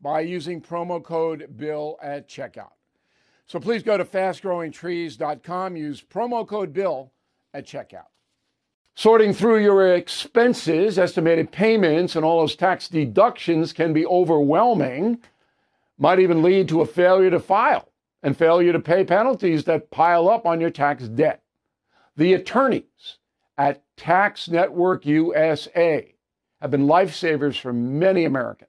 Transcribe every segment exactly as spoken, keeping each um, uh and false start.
by using promo code BILL at checkout. So please go to fast growing trees dot com, use promo code BILL at checkout. Sorting through your expenses, estimated payments, and all those tax deductions can be overwhelming, might even lead to a failure to file and failure to pay penalties that pile up on your tax debt. The attorneys at Tax Network U S A have been lifesavers for many Americans.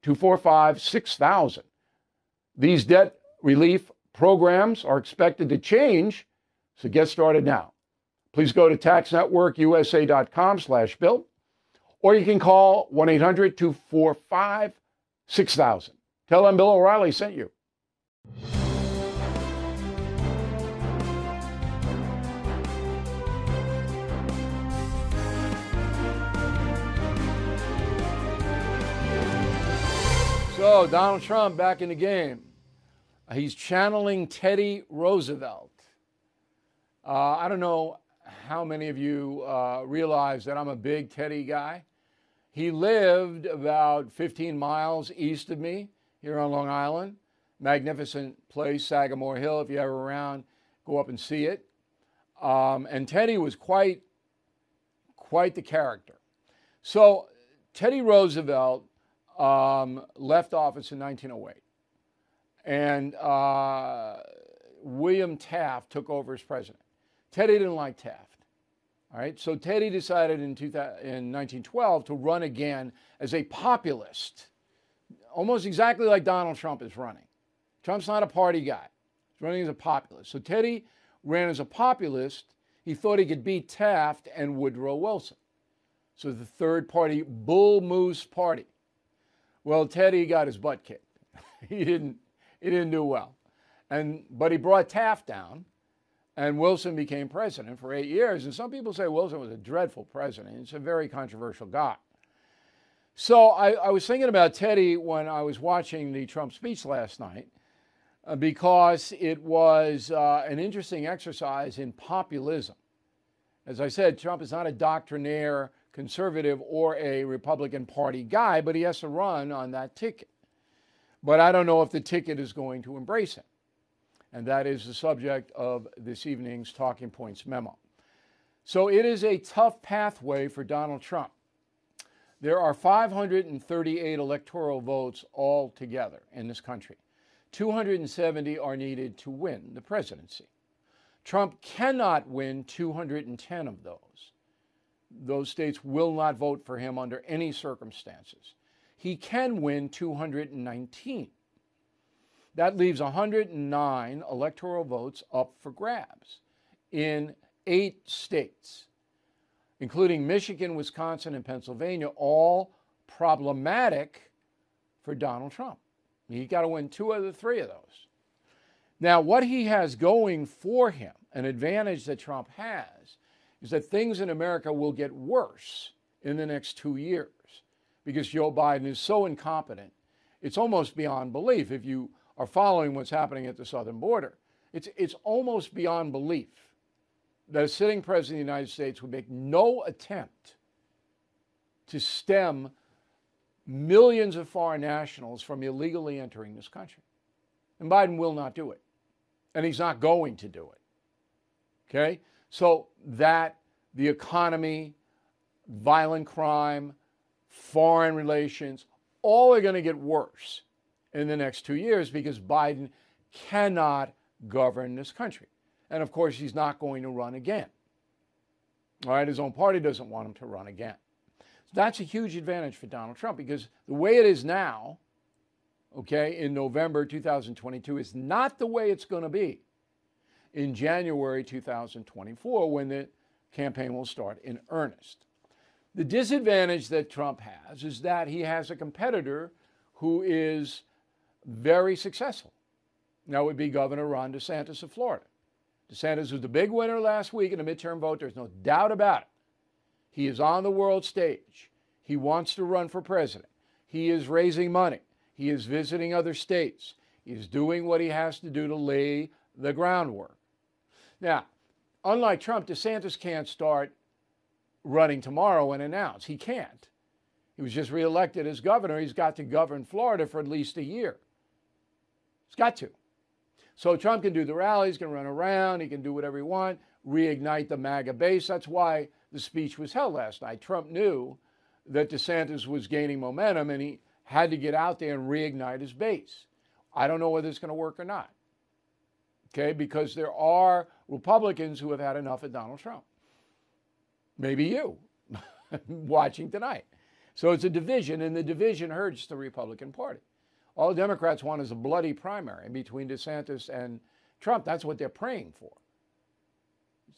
two four five six thousand. These debt relief programs are expected to change, so get started now. Please go to tax network u s a dot com slash bill, or you can call one eight hundred two four five six thousand. Tell them Bill O'Reilly sent you. So Donald Trump back in the game. He's channeling Teddy Roosevelt. Uh, I don't know how many of you uh, realize that I'm a big Teddy guy. He lived about fifteen miles east of me here on Long Island. Magnificent place, Sagamore Hill. If you're ever around, go up and see it. Um, and Teddy was quite, quite the character. So Teddy Roosevelt Um, left office in nineteen oh eight, and uh, William Taft took over as president. Teddy didn't like Taft, all right? So Teddy decided in, two, in nineteen twelve to run again as a populist, almost exactly like Donald Trump is running. Trump's not a party guy. He's running as a populist. So Teddy ran as a populist. He thought he could beat Taft and Woodrow Wilson. So the third party, Bull Moose Party. Well, Teddy got his butt kicked. he didn't he didn't do well. And but he brought Taft down, and Wilson became president for eight years. And some people say Wilson was a dreadful president. He's a very controversial guy. So I, I was thinking about Teddy when I was watching the Trump speech last night, uh, because it was uh, an interesting exercise in populism. As I said, Trump is not a doctrinaire conservative or a Republican Party guy, but he has to run on that ticket. But I don't know if the ticket is going to embrace him. And that is the subject of this evening's Talking Points memo. So it is a tough pathway for Donald Trump. There are five hundred thirty-eight electoral votes altogether in this country. two hundred seventy are needed to win the presidency. Trump cannot win two hundred ten of those. Those states will not vote for him under any circumstances. He can win two hundred nineteen. That leaves one hundred nine electoral votes up for grabs in eight states, including Michigan, Wisconsin, and Pennsylvania, all problematic for Donald Trump. He's got to win two of the three of those. Now, what he has going for him, an advantage that Trump has, is that things in America will get worse in the next two years because Joe Biden is so incompetent, It's almost beyond belief if you are following what's happening at the southern border. It's, it's almost beyond belief that a sitting president of the United States would make no attempt to stem millions of foreign nationals from illegally entering this country. And Biden will not do it. And he's not going to do it. Okay? So that, the economy, violent crime, foreign relations, all are going to get worse in the next two years because Biden cannot govern this country. And, of course, he's not going to run again. All right? His own party doesn't want him to run again. So that's a huge advantage for Donald Trump because the way it is now, okay, in November two thousand twenty-two is not the way it's going to be in January two thousand twenty-four when the campaign will start in earnest. The disadvantage that Trump has is that he has a competitor who is very successful. That would be Governor Ron DeSantis of Florida. DeSantis was the big winner last week in the midterm vote. There's no doubt about it. He is on the world stage. He wants to run for president. He is raising money. He is visiting other states. He is doing what he has to do to lay the groundwork. Now, unlike Trump, DeSantis can't start running tomorrow and announce. He can't. He was just reelected as governor. He's got to govern Florida for at least a year. He's got to. So Trump can do the rallies, can run around, he can do whatever he wants, reignite the MAGA base. That's why the speech was held last night. Trump knew that DeSantis was gaining momentum and he had to get out there and reignite his base. I don't know whether it's going to work or not. Okay, because there are Republicans who have had enough of Donald Trump. Maybe you watching tonight. So it's a division, and the division hurts the Republican Party. All Democrats want is a bloody primary between DeSantis and Trump. That's what they're praying for,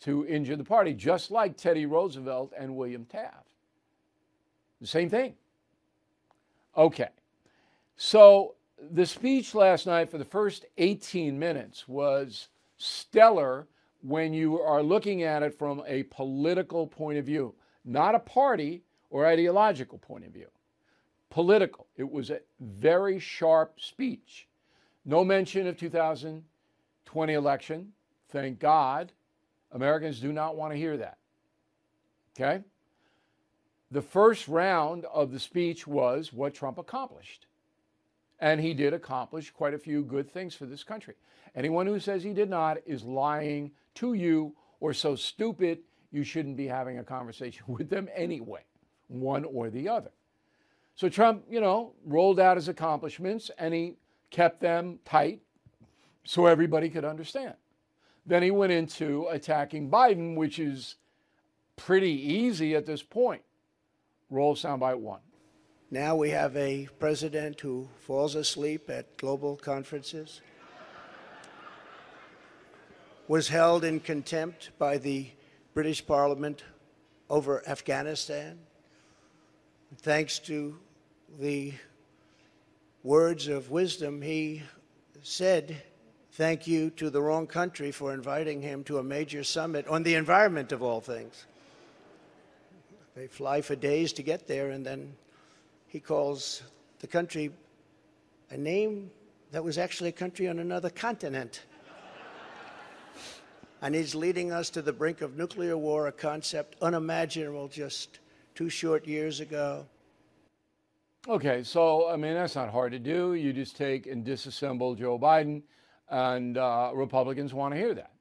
to injure the party, just like Teddy Roosevelt and William Taft. The same thing. Okay, so the speech last night for the first eighteen minutes was stellar when you are looking at it from a political point of view, not a party or ideological point of view. Political. It was a very sharp speech. No mention of two thousand twenty election. Thank God. Americans do not want to hear that. Okay? The first round of the speech was what Trump accomplished. And he did accomplish quite a few good things for this country. Anyone who says he did not is lying to you or so stupid you shouldn't be having a conversation with them anyway, one or the other. So Trump, you know, rolled out his accomplishments and he kept them tight so everybody could understand. Then he went into attacking Biden, which is pretty easy at this point. Roll soundbite one. Now we have a president who falls asleep at global conferences, was held in contempt by the British Parliament over Afghanistan. Thanks to the words of wisdom, he said thank you to the wrong country for inviting him to a major summit on the environment of all things. They fly for days to get there, and then he calls the country a name that was actually a country on another continent. And he's leading us to the brink of nuclear war, a concept unimaginable just two short years ago. Okay, so, I mean, that's not hard to do. You just take and disassemble Joe Biden, and uh, Republicans want to hear that.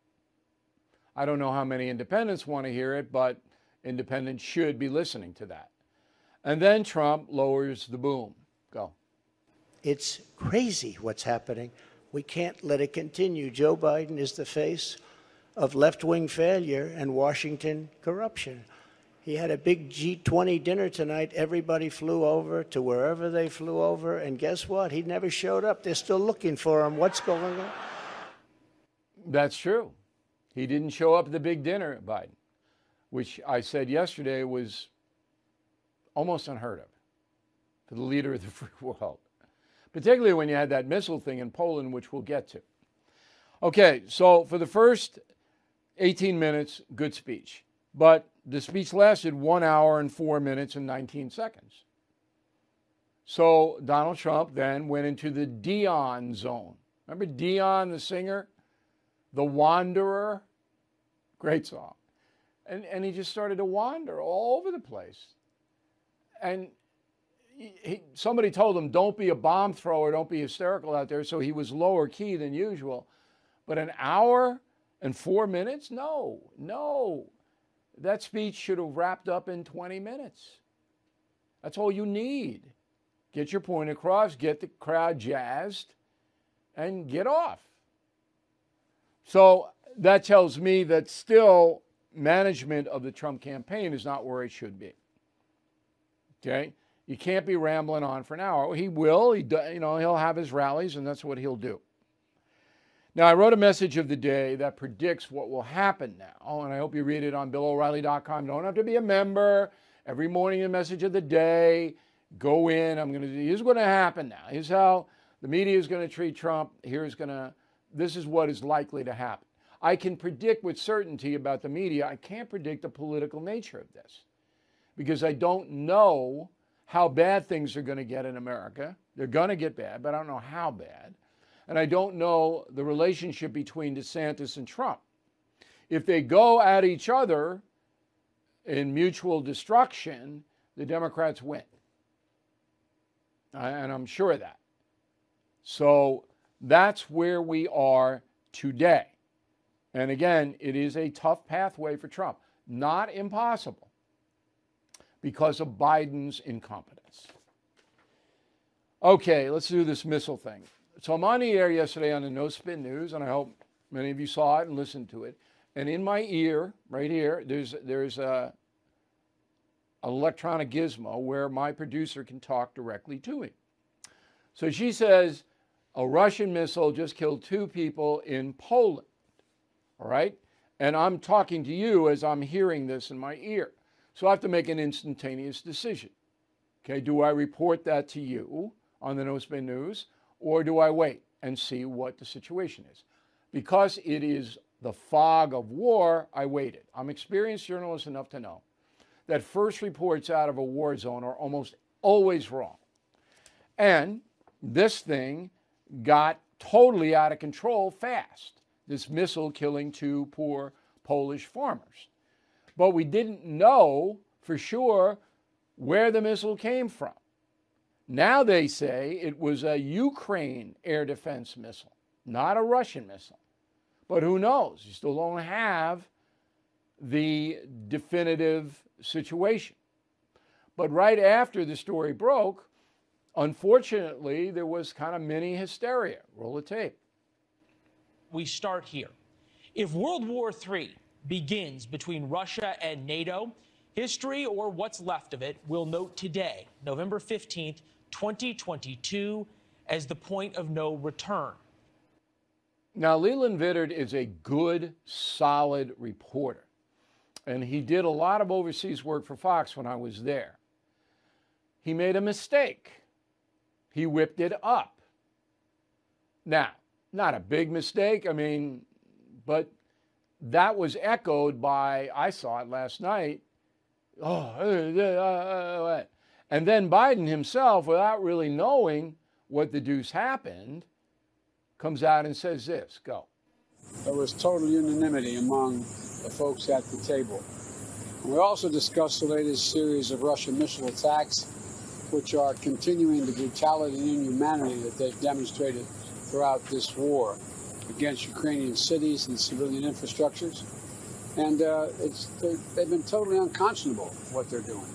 I don't know how many independents want to hear it, but independents should be listening to that. And then Trump lowers the boom. Go. It's crazy what's happening. We can't let it continue. Joe Biden is the face of left-wing failure and Washington corruption. He had a big G twenty dinner tonight. Everybody flew over to wherever they flew over, and guess what? He never showed up. They're still looking for him. What's going on? That's true. He didn't show up at the big dinner at Biden, which I said yesterday was almost unheard of for the leader of the free world, particularly when you had that missile thing in Poland, which we'll get to. Okay, so for the first eighteen minutes, good speech. But the speech lasted one hour and four minutes and nineteen seconds. So Donald Trump then went into the Dion zone. Remember Dion, the singer, the Wanderer? Great song. And, and he just started to wander all over the place. And he, somebody told him, don't be a bomb thrower, don't be hysterical out there. So he was lower key than usual. But an hour and four minutes? No, no. That speech should have wrapped up in twenty minutes. That's all you need. Get your point across, get the crowd jazzed, and get off. So that tells me that still management of the Trump campaign is not where it should be. Okay? You can't be rambling on for an hour. He will. He, you know, he'll have his rallies, and that's what he'll do. Now, I wrote a message of the day that predicts what will happen now, oh, and I hope you read it on Bill O'Reilly dot com. Don't have to be a member. Every morning, the message of the day. Go in. I'm going to do. Here's what's going to happen now. Here's how the media is going to treat Trump. Here's going to. This is what is likely to happen. I can predict with certainty about the media. I can't predict the political nature of this because I don't know how bad things are going to get in America. They're going to get bad, but I don't know how bad. And I don't know the relationship between DeSantis and Trump. If they go at each other in mutual destruction, the Democrats win. And I'm sure of that. So that's where we are today. And again, it is a tough pathway for Trump. Not impossible because of Biden's incompetence. Okay, let's do this missile thing. So I'm on the air yesterday on the No Spin News, and I hope many of you saw it and listened to it. And in my ear, right here, there's there's a, an electronic gizmo where my producer can talk directly to me. So she says, a Russian missile just killed two people in Poland, all right? And I'm talking to you as I'm hearing this in my ear. So I have to make an instantaneous decision. Okay, do I report that to you on the No Spin News? Or do I wait and see what the situation is? Because it is the fog of war, I waited. I'm experienced journalist enough to know that first reports out of a war zone are almost always wrong. And this thing got totally out of control fast, this missile killing two poor Polish farmers. But we didn't know for sure where the missile came from. Now they say it was a Ukraine air defense missile, not a Russian missile. But who knows? You still don't have the definitive situation. But right after the story broke, unfortunately, there was kind of mini hysteria. Roll the tape. We start here. If World War Three begins between Russia and NATO, history, or what's left of it, will note today, November fifteenth, twenty twenty-two, as the point of no return. Now, Leland Vitterd is a good, solid reporter, and he did a lot of overseas work for Fox when I was there. He made a mistake. He whipped it up. Now, not a big mistake, I mean, but that was echoed by, I saw it last night, oh, and then Biden himself, without really knowing what the deuce happened, comes out and says this. Go. There was total unanimity among the folks at the table. And we also discussed the latest series of Russian missile attacks, which are continuing the brutality and inhumanity that they've demonstrated throughout this war against Ukrainian cities and civilian infrastructures. And uh, it's, they've been totally unconscionable, what they're doing.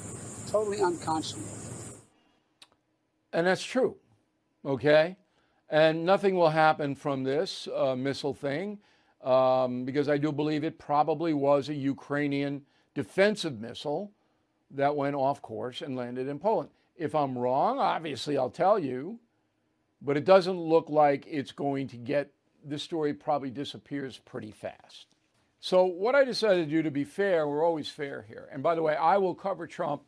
Totally unconscionable. And that's true, okay? And nothing will happen from this uh, missile thing um, because I do believe it probably was a Ukrainian defensive missile that went off course and landed in Poland. If I'm wrong, obviously I'll tell you, but it doesn't look like it's going to get, this story probably disappears pretty fast. So what I decided to do, to be fair, we're always fair here. And by the way, I will cover Trump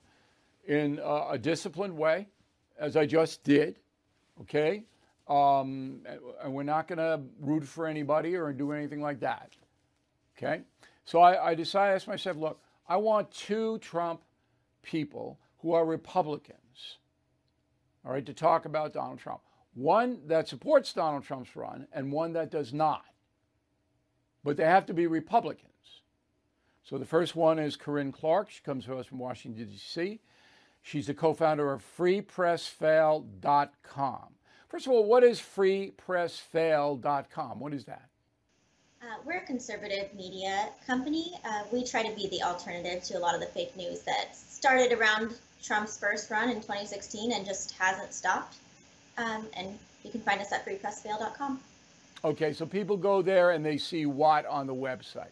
in a, a disciplined way, as I just did, okay? Um, and we're not going to root for anybody or do anything like that, okay? So I, I decided, I asked myself, look, I want two Trump people who are Republicans all right, to talk about Donald Trump. One that supports Donald Trump's run and one that does not. But they have to be Republicans. So the first one is Corinne Clark. She comes to us from Washington, D C She's the co-founder of free press fail dot com. First of all, what is free press fail dot com? What is that? Uh, we're a conservative media company. Uh, we try to be the alternative to a lot of the fake news that started around Trump's first run in twenty sixteen and just hasn't stopped. Um, and you can find us at free press fail dot com. Okay, so people go there and they see what on the website?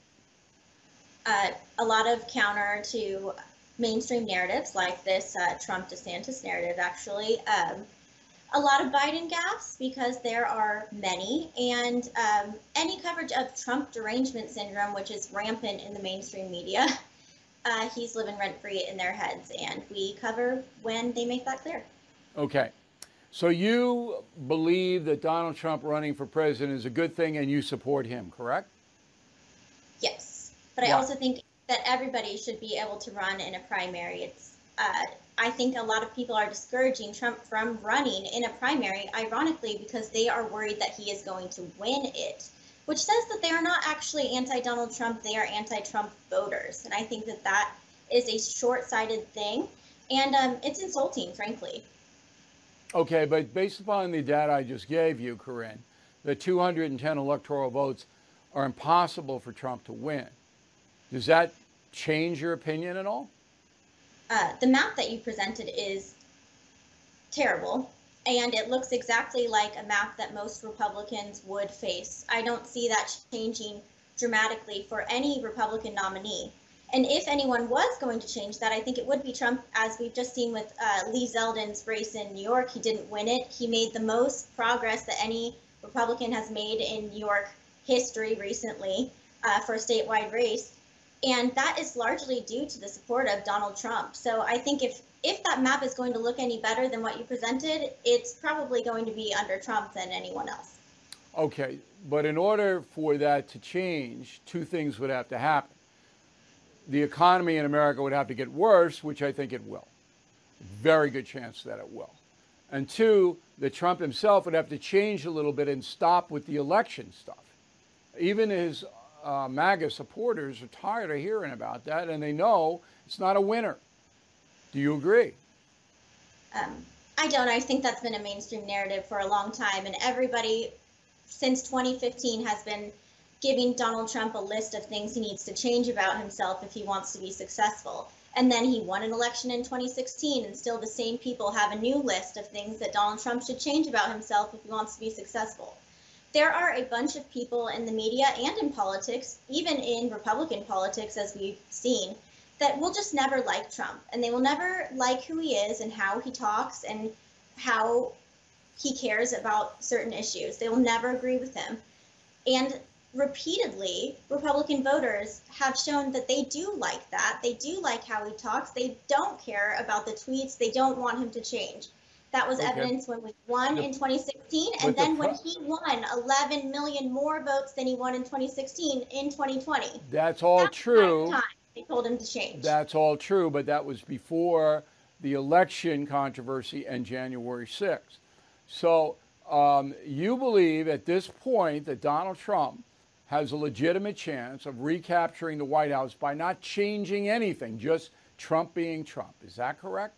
Uh, a lot of counter to mainstream narratives like this uh, Trump DeSantis narrative, actually. Um, a lot of Biden gaffes, because there are many, and um, any coverage of Trump derangement syndrome, which is rampant in the mainstream media. Uh, he's living rent-free in their heads, and we cover when they make that clear. Okay. So you believe that Donald Trump running for president is a good thing, and you support him, correct? Yes, but yeah. I also think that everybody should be able to run in a primary. It's, uh, I think a lot of people are discouraging Trump from running in a primary, ironically, because they are worried that he is going to win it, which says that they are not actually anti-Donald Trump, they are anti-Trump voters. And I think that that is a short-sighted thing, and um, it's insulting, frankly. Okay, but based upon the data I just gave you, Corinne, the two hundred ten electoral votes are impossible for Trump to win. Does that change your opinion at all? Uh, the map that you presented is terrible, and it looks exactly like a map that most Republicans would face. I don't see that changing dramatically for any Republican nominee. And if anyone was going to change that, I think it would be Trump, as we've just seen with uh, Lee Zeldin's race in New York. He didn't win it. He made the most progress that any Republican has made in New York history recently uh, for a statewide race. And that is largely due to the support of Donald Trump. So I think if, if that map is going to look any better than what you presented, it's probably going to be under Trump than anyone else. Okay, but in order for that to change, two things would have to happen. The economy in America would have to get worse, which I think it will. Very good chance that it will. And two, that Trump himself would have to change a little bit and stop with the election stuff. Even his uh, MAGA supporters are tired of hearing about that, and they know it's not a winner. Do you agree? Um, I don't. I think that's been a mainstream narrative for a long time, and everybody since twenty fifteen has been giving Donald Trump a list of things he needs to change about himself if he wants to be successful. And then he won an election in twenty sixteen, and still the same people have a new list of things that Donald Trump should change about himself if he wants to be successful. There are a bunch of people in the media and in politics, even in Republican politics, as we've seen, that will just never like Trump, and they will never like who he is and how he talks and how he cares about certain issues. They will never agree with him. And repeatedly, Republican voters have shown that they do like that. They do like how he talks. They don't care about the tweets. They don't want him to change. That was okay. Evidence when we won the, in twenty sixteen, and then the when he won eleven million more votes than he won in twenty sixteen in twenty twenty. That's all That's true. Time they told him to change. That's all true, but that was before the election controversy and January sixth. So um, you believe at this point that Donald Trump has a legitimate chance of recapturing the White House by not changing anything, just Trump being Trump. Is that correct?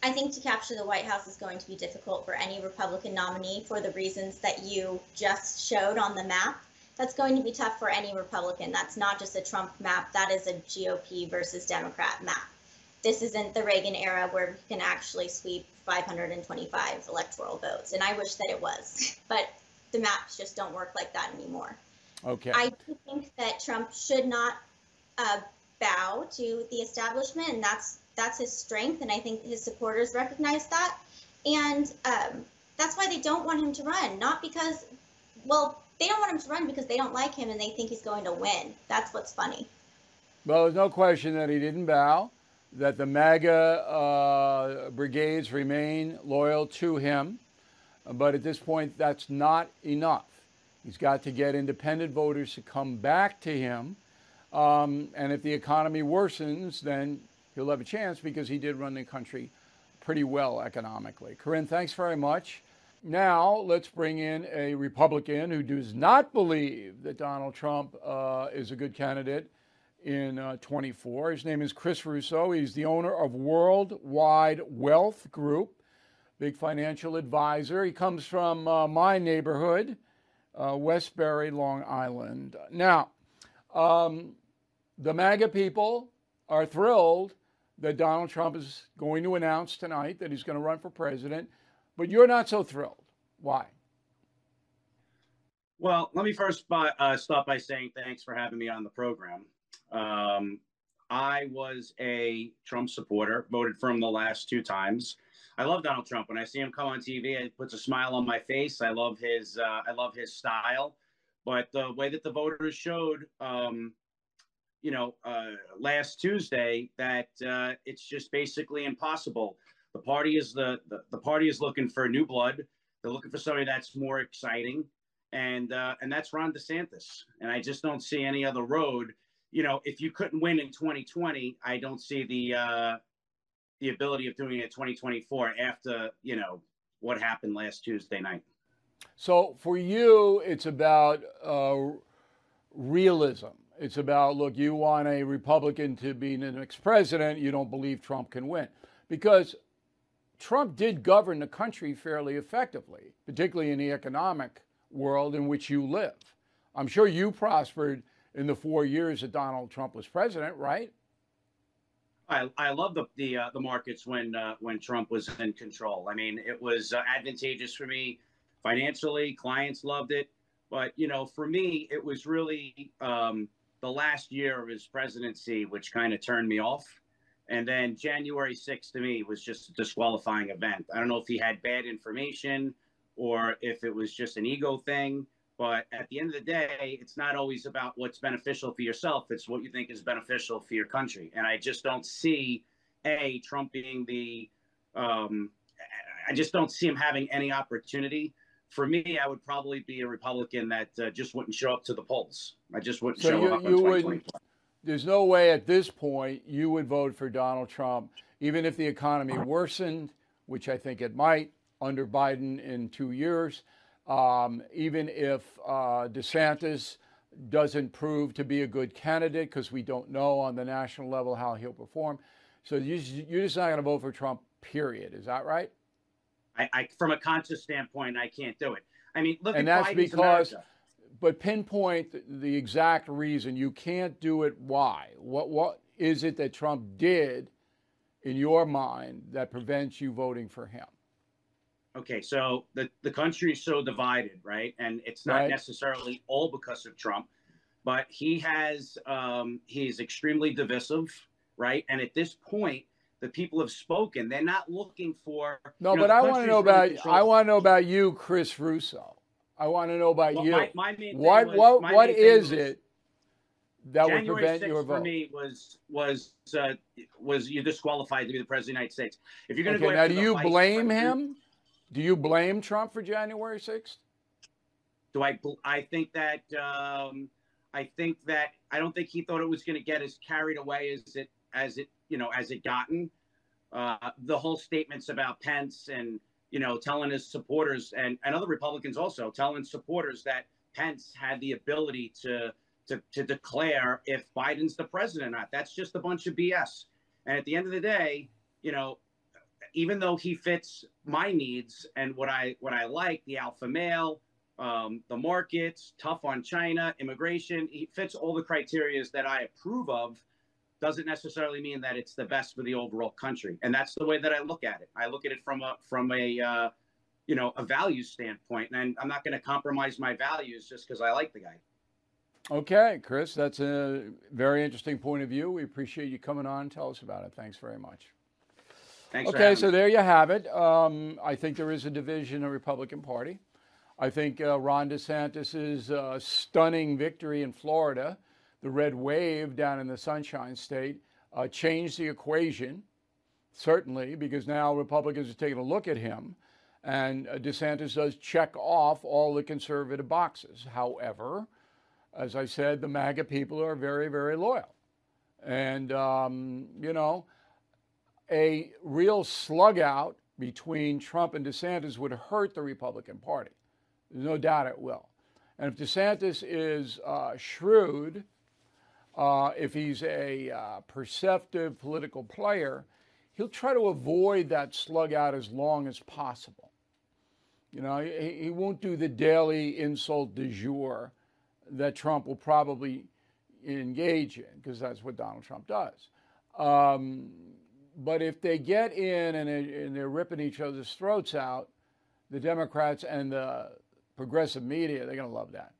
I think to capture the White House is going to be difficult for any Republican nominee for the reasons that you just showed on the map. That's going to be tough for any Republican. That's not just a Trump map. That is a G O P versus Democrat map. This isn't the Reagan era where we can actually sweep five hundred twenty-five electoral votes, and I wish that it was. But the maps just don't work like that anymore. Okay. I do think that Trump should not uh, bow to the establishment, and that's that's his strength, and I think his supporters recognize that. And um, that's why they don't want him to run, not because, well, they don't want him to run because they don't like him and they think he's going to win. That's what's funny. Well, there's no question that he didn't bow, that the MAGA uh, brigades remain loyal to him. But at this point, that's not enough. He's got to get independent voters to come back to him. Um, and if the economy worsens, then he'll have a chance because he did run the country pretty well economically. Corinne, thanks very much. Now let's bring in a Republican who does not believe that Donald Trump uh, is a good candidate in uh, twenty-four. His name is Chris Russo. He's the owner of Worldwide Wealth Group, big financial advisor. He comes from uh, my neighborhood, uh, Westbury, Long Island. Now, um, the MAGA people are thrilled that Donald Trump is going to announce tonight that he's going to run for president, but you're not so thrilled. Why? Well, let me first by, uh, stop by saying thanks for having me on the program. Um, I was a Trump supporter, voted for him the last two times. I love Donald Trump. When I see him come on T V, it puts a smile on my face. I love his, uh, I love his style. But the way that the voters showed, um, you know, uh, last Tuesday, that uh, it's just basically impossible. The party is the, the the party is looking for new blood. They're looking for somebody that's more exciting, and uh, and that's Ron DeSantis. And I just don't see any other road. You know, if you couldn't win in twenty twenty, I don't see the uh, the ability of doing it in twenty twenty-four after, you know, what happened last Tuesday night. So for you, it's about uh, realism. It's about, look, you want a Republican to be the next president. You don't believe Trump can win, because Trump did govern the country fairly effectively, particularly in the economic world in which you live. I'm sure you prospered in the four years that Donald Trump was president, right? I, I love the the, uh, the markets when uh, when Trump was in control. I mean, it was uh, advantageous for me financially. Clients loved it. But, you know, for me, it was really um, the last year of his presidency which kind of turned me off. And then January sixth to me was just a disqualifying event. I don't know if he had bad information or if it was just an ego thing. But at the end of the day, it's not always about what's beneficial for yourself. It's what you think is beneficial for your country. And I just don't see, A, Trump being the um, – I just don't see him having any opportunity. For me, I would probably be a Republican that uh, just wouldn't show up to the polls. I just wouldn't so show you, up you would, There's no way at this point you would vote for Donald Trump, even if the economy worsened, which I think it might, under Biden in two years. Um, even if uh, DeSantis doesn't prove to be a good candidate, because we don't know on the national level how he'll perform. So you, you're just not going to vote for Trump, period. Is that right? I, I, from a conscious standpoint, I can't do it. I mean, look and at that's Biden's because, America. But pinpoint the exact reason you can't do it. Why? What What is it that Trump did, in your mind, that prevents you voting for him? Okay, so the, the country is so divided, right? And it's not right. necessarily all because of Trump, but he has, um, he is extremely divisive, right? And at this point, the people have spoken. They're not looking for... No, you know, but I want to know about I want to know about you, Chris Russo. I want to know about well, you. My, my main what was, what my what main is it that January would prevent your vote? For me was was uh, was you disqualified to be the president of the United States. If you're going to okay, go now, do you blame him? Do you blame Trump for January sixth? Do I? I think that um, I think that I don't think he thought it was going to get as carried away as it as it you know as it gotten. Uh, the whole statements about Pence and you know telling his supporters and, and other Republicans also telling supporters that Pence had the ability to to to declare if Biden's the president or not. That's just a bunch of B S. And at the end of the day, you know. Even though he fits my needs and what I what I like, the alpha male, um, the markets, tough on China, immigration, he fits all the criteria that I approve of, doesn't necessarily mean that it's the best for the overall country. And that's the way that I look at it. I look at it from a from a uh, you know a value standpoint, and I'm not going to compromise my values just because I like the guy. Okay, Chris, that's a very interesting point of view. We appreciate you coming on. Tell us about it. Thanks very much. Thanks okay, so there you have it. Um, I think there is a division in the Republican Party. I think uh, Ron DeSantis' uh, stunning victory in Florida, the red wave down in the Sunshine State, uh, changed the equation, certainly, because now Republicans are taking a look at him. And uh, DeSantis does check off all the conservative boxes. However, as I said, the MAGA people are very, very loyal. And, um, you know... a real slug out between Trump and DeSantis would hurt the Republican Party. There's no doubt it will. And if DeSantis is uh, shrewd, uh, if he's a uh, perceptive political player, he'll try to avoid that slug out as long as possible. You know, he, he won't do the daily insult du jour that Trump will probably engage in, because that's what Donald Trump does. Um, but if they get in and, and they're ripping each other's throats out, the Democrats and the progressive media, they're going to love that.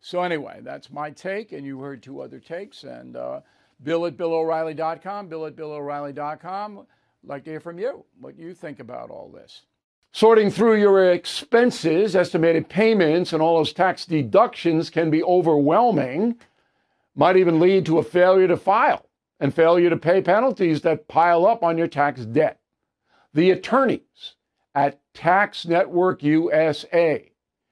So anyway, that's my take, and you heard two other takes. And uh, Bill at Bill O'Reilly dot com, Bill at Bill O'Reilly dot com. I'd like to hear from you, what you think about all this. Sorting through your expenses, estimated payments, and all those tax deductions can be overwhelming, might even lead to a failure to file and failure to pay penalties that pile up on your tax debt. The attorneys at Tax Network U S A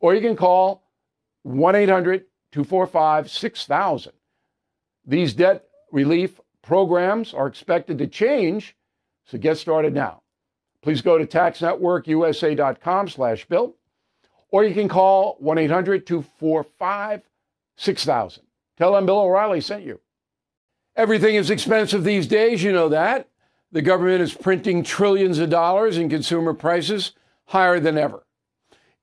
or you can call one eight hundred two four five six thousand. These debt relief programs are expected to change, so get started now. Please go to tax network u s a dot com slash bill, or you can call one eight hundred two four five six thousand. Tell them Bill O'Reilly sent you. Everything is expensive these days, you know that. The government is printing trillions of dollars and consumer prices higher than ever.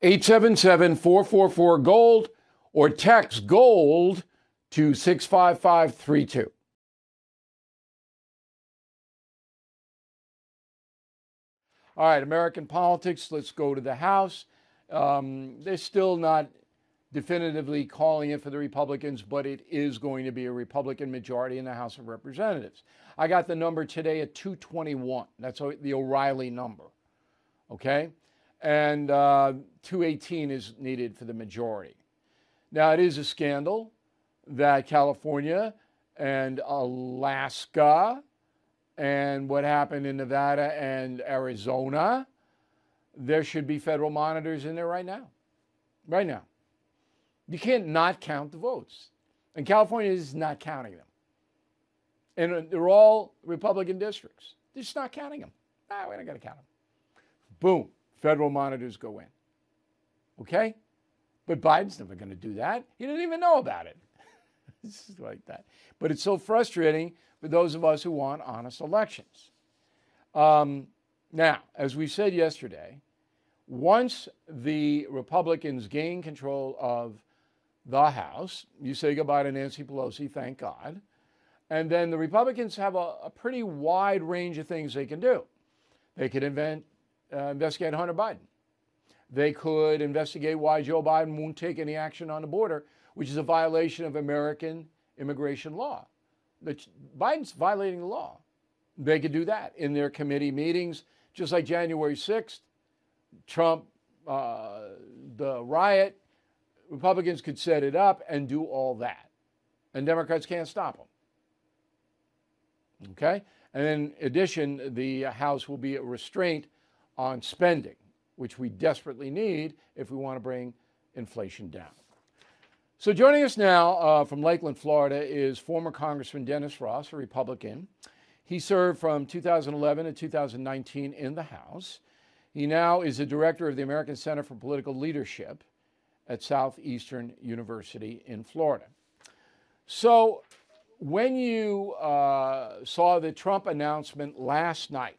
eight seven seven four four four GOLD, or text GOLD to six five five three two. All right, American politics, let's go to the House. Um, they're still not definitively calling it for the Republicans, but it is going to be a Republican majority in the House of Representatives. I got the number today at two twenty-one. That's the O'Reilly number, okay? And uh, two eighteen is needed for the majority. Now, it is a scandal that California and Alaska and what happened in Nevada and Arizona, there should be federal monitors in there right now. Right now. You can't not count the votes. And California is not counting them. And they're all Republican districts. They're just not counting them. Nah, we're not going to count them. Boom. Federal monitors go in. Okay? But Biden's never going to do that. He didn't even know about it. It's like that. But it's so frustrating for those of us who want honest elections. Um, now, as we said yesterday, once the Republicans gain control of the House, you say goodbye to Nancy Pelosi, thank God, and then the Republicans have a, a pretty wide range of things they can do. They could invent, uh, investigate Hunter Biden. They could investigate why Joe Biden won't take any action on the border, which is a violation of American immigration law. Biden's violating the law. They could do that in their committee meetings, just like January sixth. Trump, uh, the riot, Republicans could set it up and do all that. And Democrats can't stop them. Okay? And in addition, the House will be a restraint on spending, which we desperately need if we want to bring inflation down. So joining us now uh, from Lakeland, Florida, is former Congressman Dennis Ross, a Republican. He served from two thousand eleven to two thousand nineteen in the House. He now is the director of the American Center for Political Leadership at Southeastern University in Florida. So when you uh, saw the Trump announcement last night,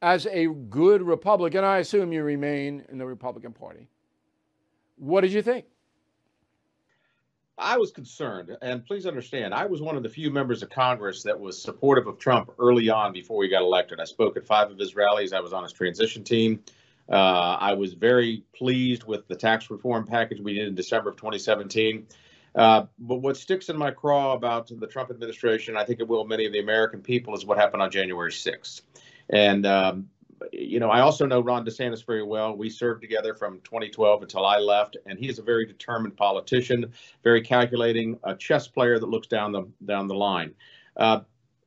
as a good Republican, I assume you remain in the Republican Party, what did you think? I was concerned, and please understand, I was one of the few members of Congress that was supportive of Trump early on before he got elected. I spoke at five of his rallies. I was on his transition team. Uh, I was very pleased with the tax reform package we did in December of twenty seventeen. Uh, but what sticks in my craw about the Trump administration, I think it will many of the American people, is what happened on January sixth. And, um, you know, I also know Ron DeSantis very well. We served together from twenty twelve until I left, and he is a very determined politician, very calculating, a chess player that looks down the down the line. Uh,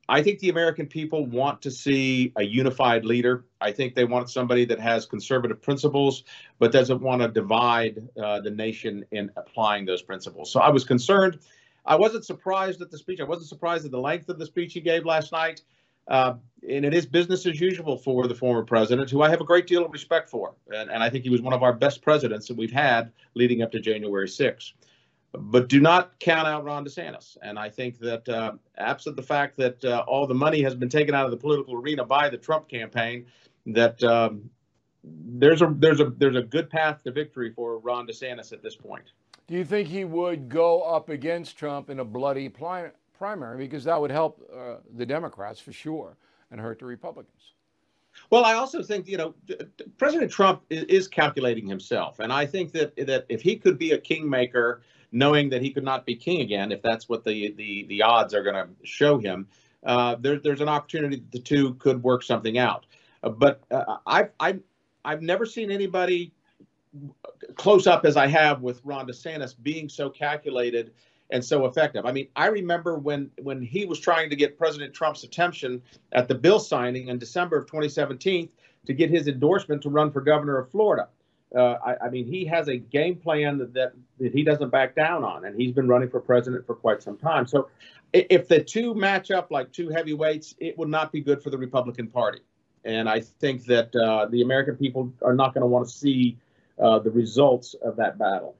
I think the American people want to see a unified leader. I think they want somebody that has conservative principles, but doesn't want to divide uh, the nation in applying those principles. So I was concerned. I wasn't surprised at the speech. I wasn't surprised at the length of the speech he gave last night. Uh, and it is business as usual for the former president, who I have a great deal of respect for. And, and I think he was one of our best presidents that we've had leading up to January sixth. But do not count out Ron DeSantis. And I think that uh, absent the fact that uh, all the money has been taken out of the political arena by the Trump campaign, that um, there's a there's a there's a good path to victory for Ron DeSantis at this point. Do you think he would go up against Trump in a bloody primary? primary, because that would help uh, the Democrats for sure and hurt the Republicans? Well, I also think, you know, President Trump is, is calculating himself. And I think that that if he could be a kingmaker, knowing that he could not be king again, if that's what the the, the odds are going to show him, uh, there, there's an opportunity that the two could work something out. Uh, but uh, I've, I've, I've never seen anybody close up as I have with Ron DeSantis being so calculated and so effective. I mean, I remember when when he was trying to get President Trump's attention at the bill signing in December of twenty seventeen to get his endorsement to run for governor of Florida. Uh, I, I mean, he has a game plan that, that that he doesn't back down on, and he's been running for president for quite some time. So if the two match up like two heavyweights, it would not be good for the Republican Party. And I think that uh, the American people are not going to want to see uh, the results of that battle.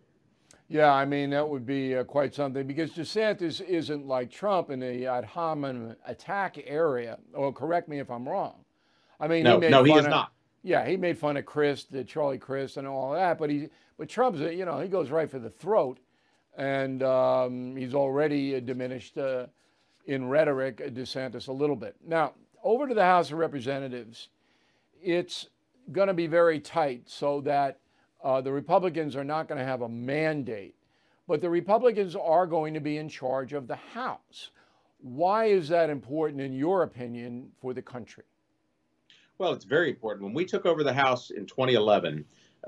Yeah, I mean, that would be uh, quite something, because DeSantis isn't like Trump in the ad hominem attack area. Or correct me if I'm wrong. I mean, no, he made no, fun he is of, not. Yeah, he made fun of Chris, the Charlie Crist, and all that. But he, but Trump's, you know, he goes right for the throat, and um, he's already diminished uh, in rhetoric DeSantis a little bit. Now, over to the House of Representatives, it's going to be very tight, so that Uh, the Republicans are not going to have a mandate, but the Republicans are going to be in charge of the House. Why is that important, in your opinion, for the country? Well, it's very important. When we took over the House in twenty eleven,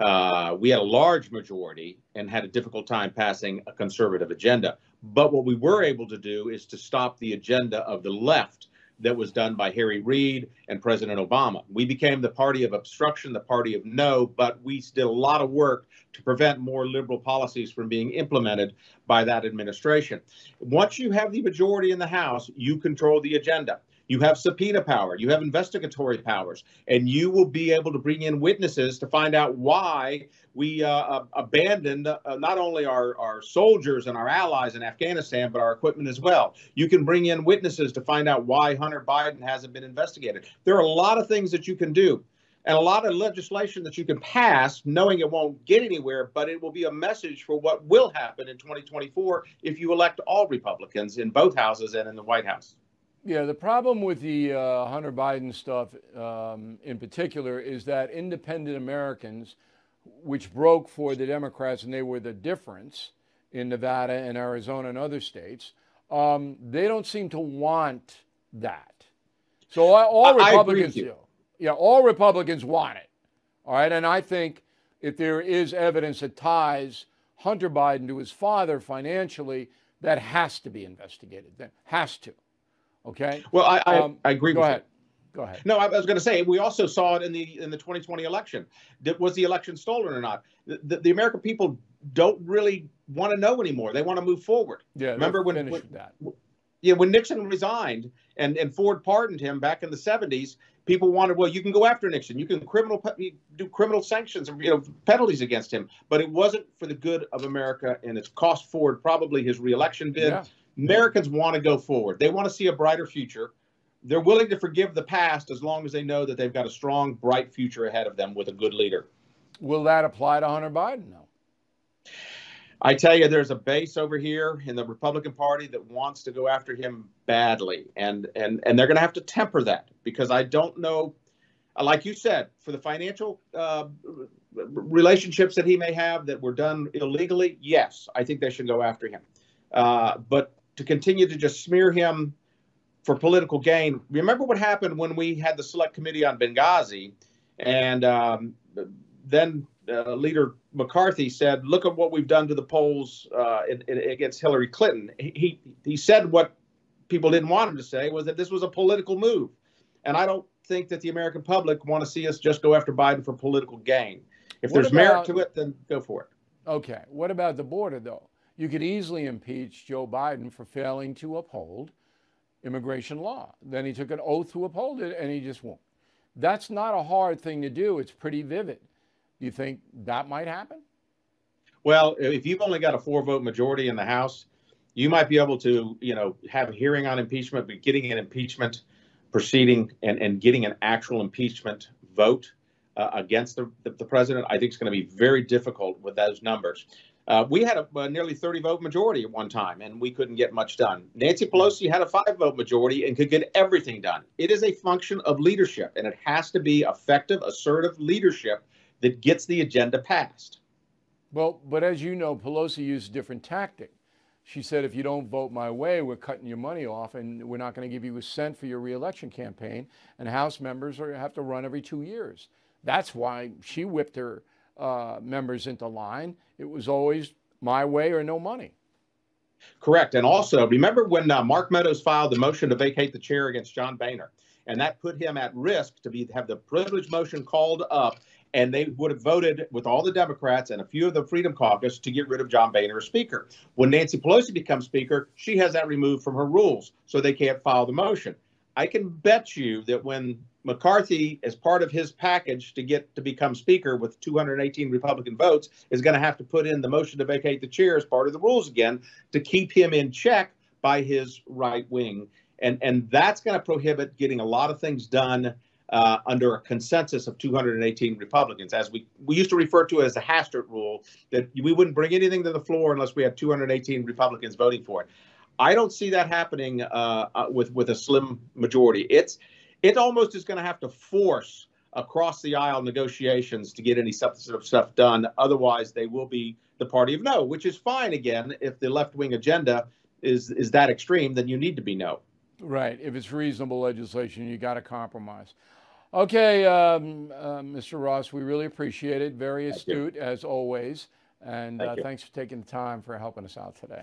uh, we had a large majority and had a difficult time passing a conservative agenda. But what we were able to do is to stop the agenda of the left that was done by Harry Reid and President Obama. We became the party of obstruction, the party of no, but we did a lot of work to prevent more liberal policies from being implemented by that administration. Once you have the majority in the House, you control the agenda. You have subpoena power, you have investigatory powers, and you will be able to bring in witnesses to find out why we uh, abandoned uh, not only our, our soldiers and our allies in Afghanistan, but our equipment as well. You can bring in witnesses to find out why Hunter Biden hasn't been investigated. There are a lot of things that you can do, and a lot of legislation that you can pass knowing it won't get anywhere, but it will be a message for what will happen in twenty twenty-four if you elect all Republicans in both houses and in the White House. Yeah, the problem with the uh, Hunter Biden stuff um, in particular is that independent Americans, which broke for the Democrats, and they were the difference in Nevada and Arizona and other states, um, they don't seem to want that. So all Republicans do. Yeah, all Republicans want it. All right, and I think if there is evidence that ties Hunter Biden to his father financially, that has to be investigated. That has to. Okay. Well, I I, um, I agree. Go with ahead. You. Go ahead. No, I was going to say we also saw it in the in the twenty twenty election. Was the election stolen or not? The, the, the American people don't really want to know anymore. They want to move forward. Yeah. Remember when, when that? Yeah, when Nixon resigned and and Ford pardoned him back in the seventies. People wanted, well, you can go after Nixon. You can criminal do criminal sanctions, you know, penalties against him. But it wasn't for the good of America, and it's cost Ford probably his reelection bid. Yeah. Americans want to go forward. They want to see a brighter future. They're willing to forgive the past as long as they know that they've got a strong, bright future ahead of them with a good leader. Will that apply to Hunter Biden, though? I tell you, there's a base over here in the Republican Party that wants to go after him badly, and and and they're going to have to temper that, because I don't know, like you said, for the financial uh, relationships that he may have that were done illegally, yes, I think they should go after him. Uh, but to continue to just smear him for political gain, remember what happened when we had the Select Committee on Benghazi, and um, then Uh, Leader McCarthy said, look at what we've done to the polls uh, in, in, against Hillary Clinton. He, he he said what people didn't want him to say, was that this was a political move. And I don't think that the American public want to see us just go after Biden for political gain. If what there's about, merit to it, then go for it. Okay. What about the border, though? You could easily impeach Joe Biden for failing to uphold immigration law. Then he took an oath to uphold it, and he just won't. That's not a hard thing to do. It's pretty vivid. You think that might happen? Well, if you've only got a four-vote majority in the House, you might be able to, you know, have a hearing on impeachment, but getting an impeachment proceeding and, and getting an actual impeachment vote uh, against the, the, the president, I think it's going to be very difficult with those numbers. Uh, we had a, a nearly thirty-vote majority at one time, and we couldn't get much done. Nancy Pelosi had a five-vote majority and could get everything done. It is a function of leadership, and it has to be effective, assertive leadership that gets the agenda passed. Well, but as you know, Pelosi used a different tactic. She said, if you don't vote my way, we're cutting your money off and we're not going to give you a cent for your reelection campaign. And House members are, have to run every two years. That's why she whipped her uh, members into line. It was always my way or no money. Correct. And also, remember when uh, Mark Meadows filed the motion to vacate the chair against John Boehner, and that put him at risk to be have the privilege motion called up. And they would have voted with all the Democrats and a few of the Freedom Caucus to get rid of John Boehner as Speaker. When Nancy Pelosi becomes Speaker, she has that removed from her rules, so they can't file the motion. I can bet you that when McCarthy, as part of his package to get to become Speaker with two hundred eighteen Republican votes, is going to have to put in the motion to vacate the chair as part of the rules again to keep him in check by his right wing. And, and that's going to prohibit getting a lot of things done Uh, under a consensus of two hundred eighteen Republicans, as we, we used to refer to it as the Hastert rule, that we wouldn't bring anything to the floor unless we had two hundred eighteen Republicans voting for it. I don't see that happening uh, uh, with, with a slim majority. It's, it almost is going to have to force across the aisle negotiations to get any substantive stuff done. Otherwise, they will be the party of no, which is fine, again, if the left-wing agenda is, is that extreme, then you need to be no. Right. If it's reasonable legislation, you got to compromise. Okay, um, uh, Mister Ross, we really appreciate it. Very astute, as always. And uh, thanks for taking the time for helping us out today.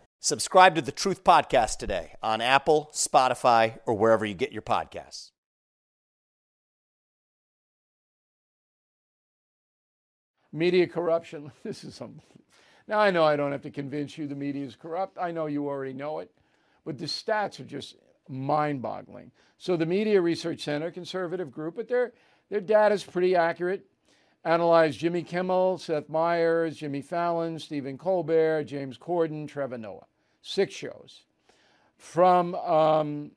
Subscribe to the Truth Podcast today on Apple, Spotify, or wherever you get your podcasts. Media corruption. This is something. Now, I know I don't have to convince you the media is corrupt. I know you already know it. But the stats are just mind-boggling. So the Media Research Center, conservative group, but their their data is pretty accurate. Analyzed Jimmy Kimmel, Seth Meyers, Jimmy Fallon, Stephen Colbert, James Corden, Trevor Noah. Six shows. From um,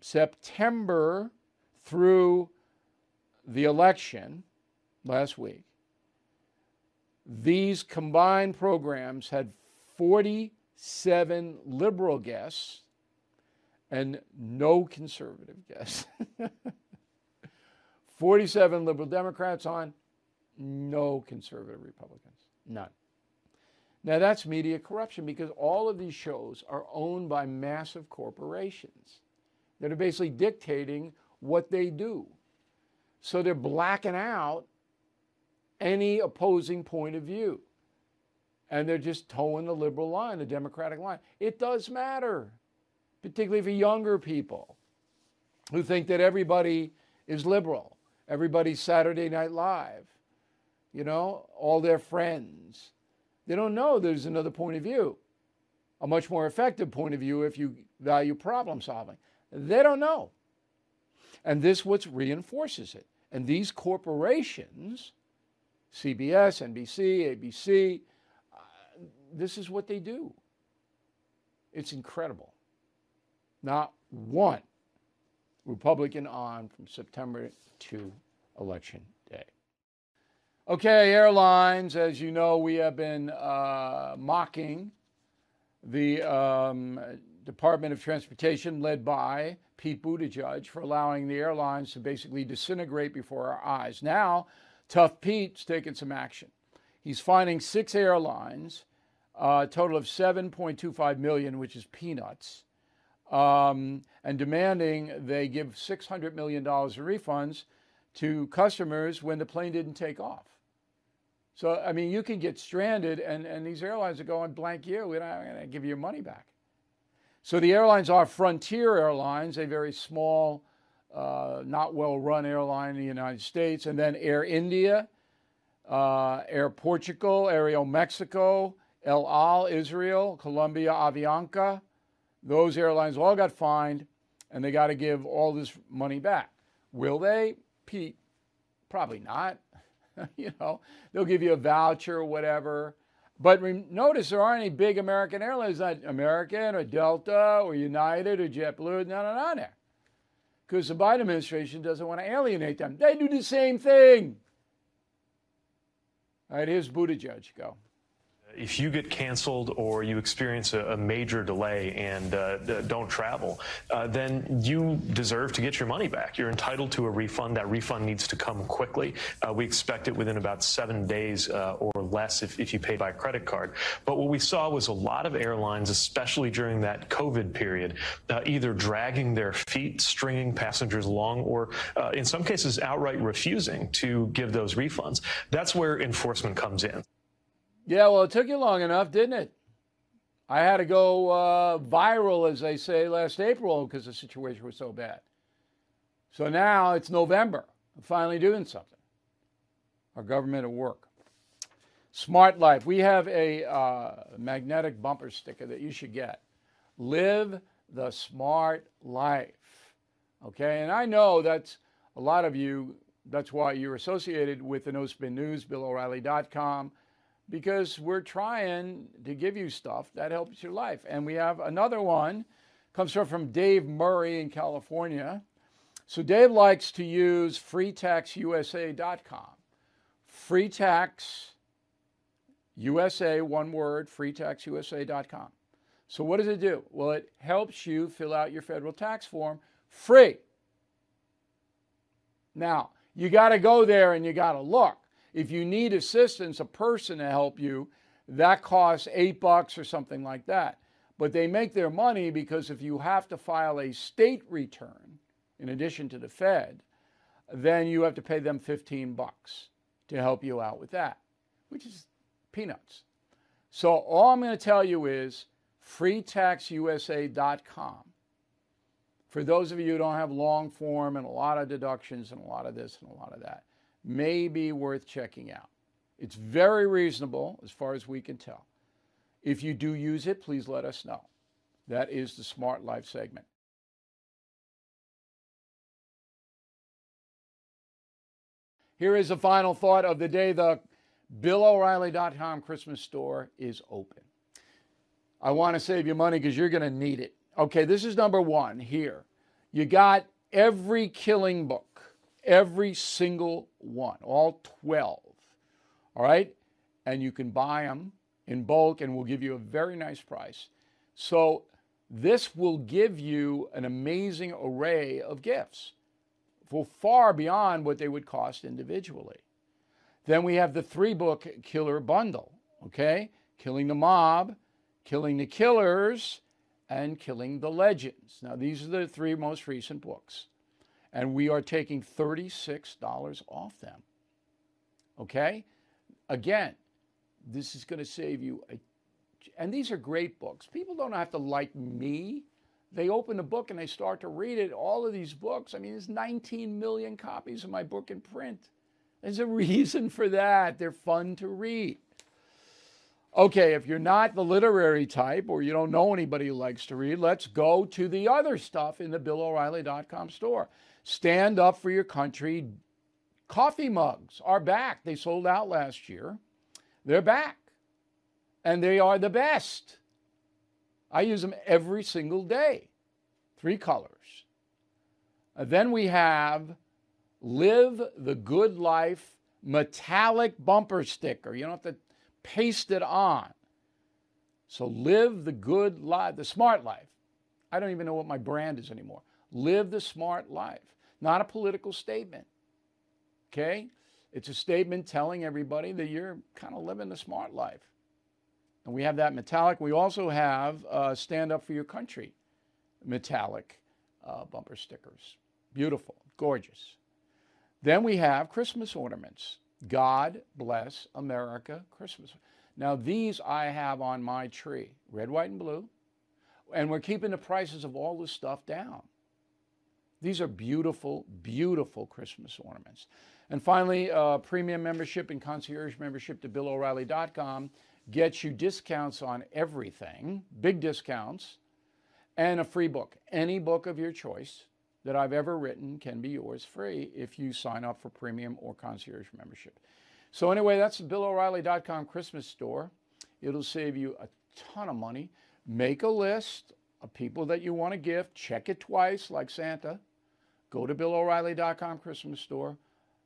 September through the election last week, these combined programs had forty-seven liberal guests and no conservative guests. forty-seven liberal Democrats on, no conservative Republicans, none. Now that's media corruption, because all of these shows are owned by massive corporations that are basically dictating what they do. So they're blacking out any opposing point of view. And they're just towing the liberal line, the Democratic line. It does matter, particularly for younger people who think that everybody is liberal. Everybody's Saturday Night Live, you know, all their friends. They don't know there's another point of view, a much more effective point of view if you value problem solving. They don't know. And this what reinforces it. And these corporations, C B S, N B C, A B C, uh, this is what they do. It's incredible. Not one Republican on from September to election day. Okay, airlines, as you know, we have been uh, mocking the um, Department of Transportation led by Pete Buttigieg for allowing the airlines to basically disintegrate before our eyes. Now, Tough Pete's taking some action. He's fining six airlines, uh, a total of seven point two five million dollars, which is peanuts, um, and demanding they give six hundred million dollars in refunds to customers when the plane didn't take off. So, I mean, you can get stranded, and, and these airlines are going, blank you, we're not going to give you your money back. So the airlines are Frontier Airlines, a very small, uh, not well-run airline in the United States, and then Air India, uh, Air Portugal, Aereo Mexico, El Al, Israel, Colombia, Avianca. Those airlines all got fined, and they got to give all this money back. Will they? Pete, probably not. You know, they'll give you a voucher or whatever. But re- notice there aren't any big American airlines, not American or Delta or United or JetBlue, none on there. Because the Biden administration doesn't want to alienate them. They do the same thing. All right, here's Buttigieg. Go. If you get canceled or you experience a, a major delay and uh, don't travel, uh, then you deserve to get your money back. You're entitled to a refund. That refund needs to come quickly. Uh, we expect it within about seven days uh, or less if, if you pay by credit card. But what we saw was a lot of airlines, especially during that COVID period, uh, either dragging their feet, stringing passengers along, or uh, in some cases outright refusing to give those refunds. That's where enforcement comes in. Yeah, well, it took you long enough, didn't it? I had to go uh, viral, as they say, last April because the situation was so bad. So now it's November. I'm finally doing something. Our government at work. Smart Life. We have a uh, magnetic bumper sticker that you should get. Live the smart life. Okay? And I know that's a lot of you, that's why you're associated with the No Spin News, Bill O'Reilly dot com. Because we're trying to give you stuff that helps your life. And we have another one, comes from, from Dave Murray in California. So Dave likes to use free tax u s a dot com. free tax u s a, one word, free tax u s a dot com. So what does it do? Well, it helps you fill out your federal tax form free. Now, you got to go there and you got to look. If you need assistance, a person to help you, that costs eight bucks or something like that. But they make their money because if you have to file a state return, in addition to the Fed, then you have to pay them fifteen bucks to help you out with that, which is peanuts. So all I'm going to tell you is free tax u s a dot com. For those of you who don't have long form and a lot of deductions and a lot of this and a lot of that, may be worth checking out. It's very reasonable as far as we can tell. If you do use it, please let us know. That is the Smart Life segment. Here is the final thought of the day. The Bill O'Reilly dot com Christmas store is open. I want to save you money because you're going to need it. Okay, this is number one here. You got every killing book, every single one, all twelve. All right? And you can buy them in bulk, and we'll give you a very nice price. So this will give you an amazing array of gifts for far beyond what they would cost individually. Then we have the three-book killer bundle, okay? Killing the Mob, Killing the Killers, and Killing the Legends. Now, these are the three most recent books, and we are taking thirty-six dollars off them, okay? Again, this is going to save you a, and these are great books. People don't have to like me. They open a book and they start to read it. All of these books, I mean, there's nineteen million copies of my book in print. There's a reason for that. They're fun to read. Okay, if you're not the literary type or you don't know anybody who likes to read, let's go to the other stuff in the Bill O'Reilly dot com store. Stand Up for Your Country coffee mugs are back. They sold out last year. They're back, and they are the best. I use them every single day, three colors. Uh, then we have Live the Good Life metallic bumper sticker. You don't have to paste it on. So Live the Good Life, the Smart Life. I don't even know what my brand is anymore. Live the Smart Life. Not a political statement, okay? It's a statement telling everybody that you're kind of living the smart life. And we have that metallic. We also have uh, Stand Up for Your Country metallic uh, bumper stickers. Beautiful, gorgeous. Then we have Christmas ornaments. God Bless America Christmas. Now, these I have on my tree, red, white, and blue. And we're keeping the prices of all this stuff down. These are beautiful, beautiful Christmas ornaments. And finally, uh, premium membership and concierge membership to Bill O'Reilly dot com gets you discounts on everything, big discounts, and a free book. Any book of your choice that I've ever written can be yours free if you sign up for premium or concierge membership. So anyway, that's the Bill O'Reilly dot com Christmas store. It'll save you a ton of money. Make a list of people that you want to gift. Check it twice like Santa. Go to Bill O'Reilly dot com Christmas store.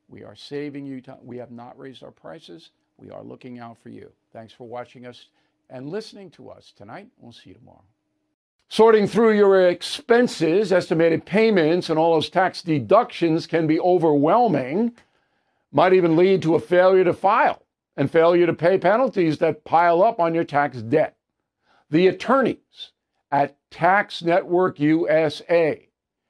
We are saving you time. We have not raised our prices. We are looking out for you. Thanks for watching us and listening to us tonight. We'll see you tomorrow. Sorting through your expenses, estimated payments, and all those tax deductions can be overwhelming. Might even lead to a failure to file and failure to pay penalties that pile up on your tax debt. The attorneys at Tax Network U S A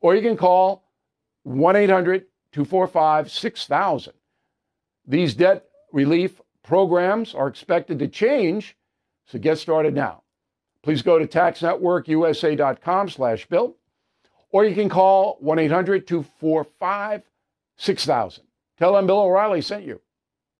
or you can call one eight hundred two four five six thousand. These debt relief programs are expected to change, so get started now. Please go to tax network u s a dot com slash bill, or you can call one eight hundred two four five six thousand. Tell them Bill O'Reilly sent you.